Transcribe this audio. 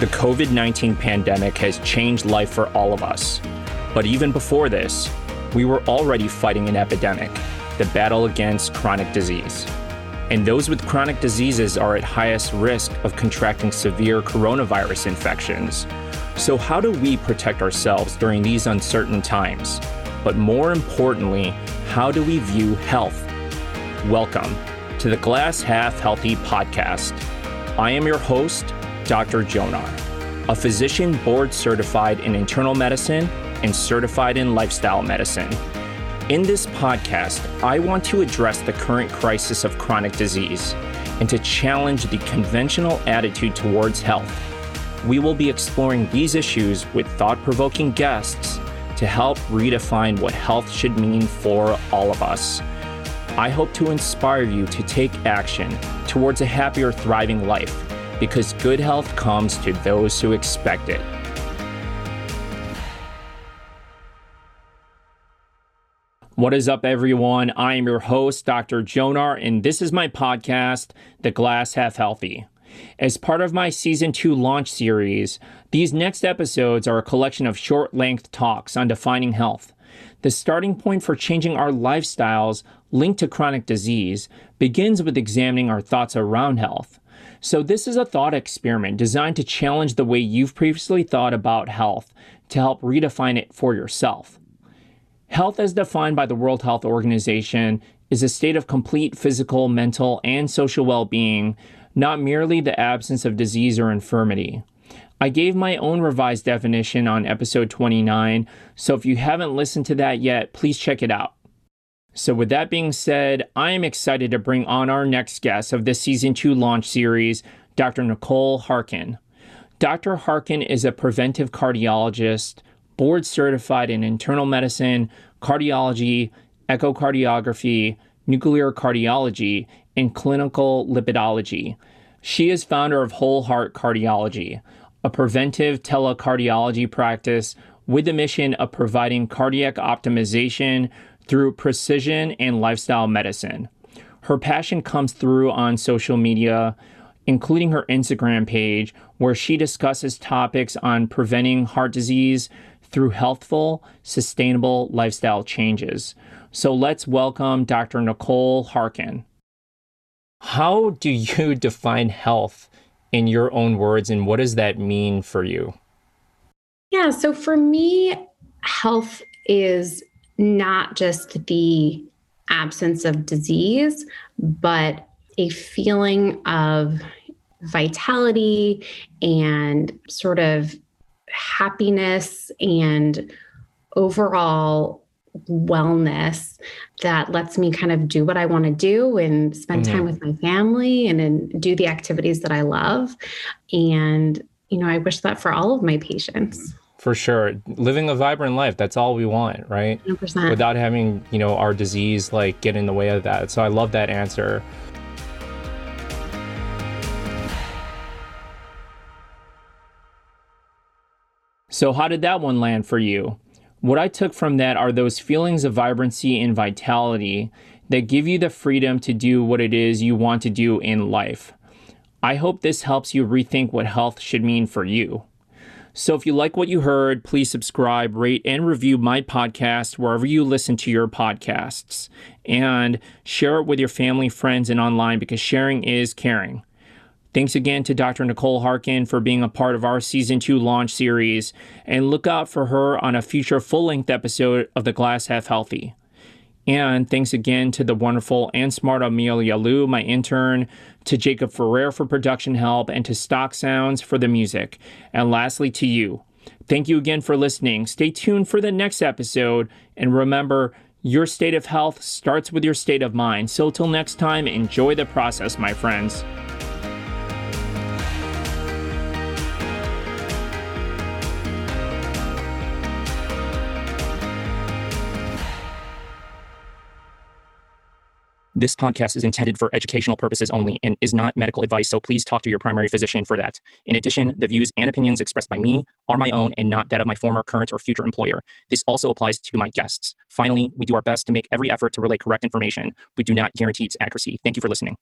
The COVID-19 pandemic has changed life for all of us. But even before this, we were already fighting an epidemic, the battle against chronic disease. And those with chronic diseases are at highest risk of contracting severe coronavirus infections. So how do we protect ourselves during these uncertain times? But more importantly, how do we view health? Welcome to the Glass Half Healthy podcast. I am your host, Dr. Jonar, a physician board certified in internal medicine and certified in lifestyle medicine. In this podcast, I want to address the current crisis of chronic disease and to challenge the conventional attitude towards health. We will be exploring these issues with thought-provoking guests to help redefine what health should mean for all of us. I hope to inspire you to take action towards a happier, thriving life, because good health comes to those who expect it. What is up, everyone? I am your host, Dr. Jonar, and this is my podcast, The Glass Half Healthy. As part of my Season 2 launch series, these next episodes are a collection of short-length talks on defining health. The starting point for changing our lifestyles linked to chronic disease begins with examining our thoughts around health. So this is a thought experiment designed to challenge the way you've previously thought about health to help redefine it for yourself. Health, as defined by the World Health Organization, is a state of complete physical, mental, and social well-being, not merely the absence of disease or infirmity. I gave my own revised definition on episode 29, so if you haven't listened to that yet, please check it out. So with that being said, I am excited to bring on our next guest of this Season 2 launch series, Dr. Nicole Harkin. Dr. Harkin is a preventive cardiologist, board certified in internal medicine, cardiology, echocardiography, nuclear cardiology, and clinical lipidology. She is founder of Whole Heart Cardiology, a preventive telecardiology practice with the mission of providing cardiac optimization through precision and lifestyle medicine. Her passion comes through on social media, including her Instagram page, where she discusses topics on preventing heart disease through healthful, sustainable lifestyle changes. So let's welcome Dr. Nicole Harkin. How do you define health in your own words, and what does that mean for you? Yeah, so for me, health is not just the absence of disease, but a feeling of vitality and sort of happiness and overall wellness that lets me kind of do what I want to do and spend time with my family and do the activities that I love. And, you know, I wish that for all of my patients. For sure. Living a vibrant life. That's all we want, right? 100%. Without having, you know, our disease like get in the way of that. So I love that answer. So how did that one land for you? What I took from that are those feelings of vibrancy and vitality that give you the freedom to do what it is you want to do in life. I hope this helps you rethink what health should mean for you. So if you like what you heard, please subscribe, rate, and review my podcast wherever you listen to your podcasts. And share it with your family, friends, and online, because sharing is caring. Thanks again to Dr. Nicole Harkin for being a part of our Season 2 launch series, and look out for her on a future full-length episode of The Glass Half Healthy. And thanks again to the wonderful and smart Amelia Liu, my intern, to Jacob Ferrer for production help, and to Stock Sounds for the music. And lastly, to you. Thank you again for listening. Stay tuned for the next episode. And remember, your state of health starts with your state of mind. So till next time, enjoy the process, my friends. This podcast is intended for educational purposes only and is not medical advice, so please talk to your primary physician for that. In addition, the views and opinions expressed by me are my own and not that of my former, current, or future employer. This also applies to my guests. Finally, we do our best to make every effort to relay correct information. We do not guarantee its accuracy. Thank you for listening.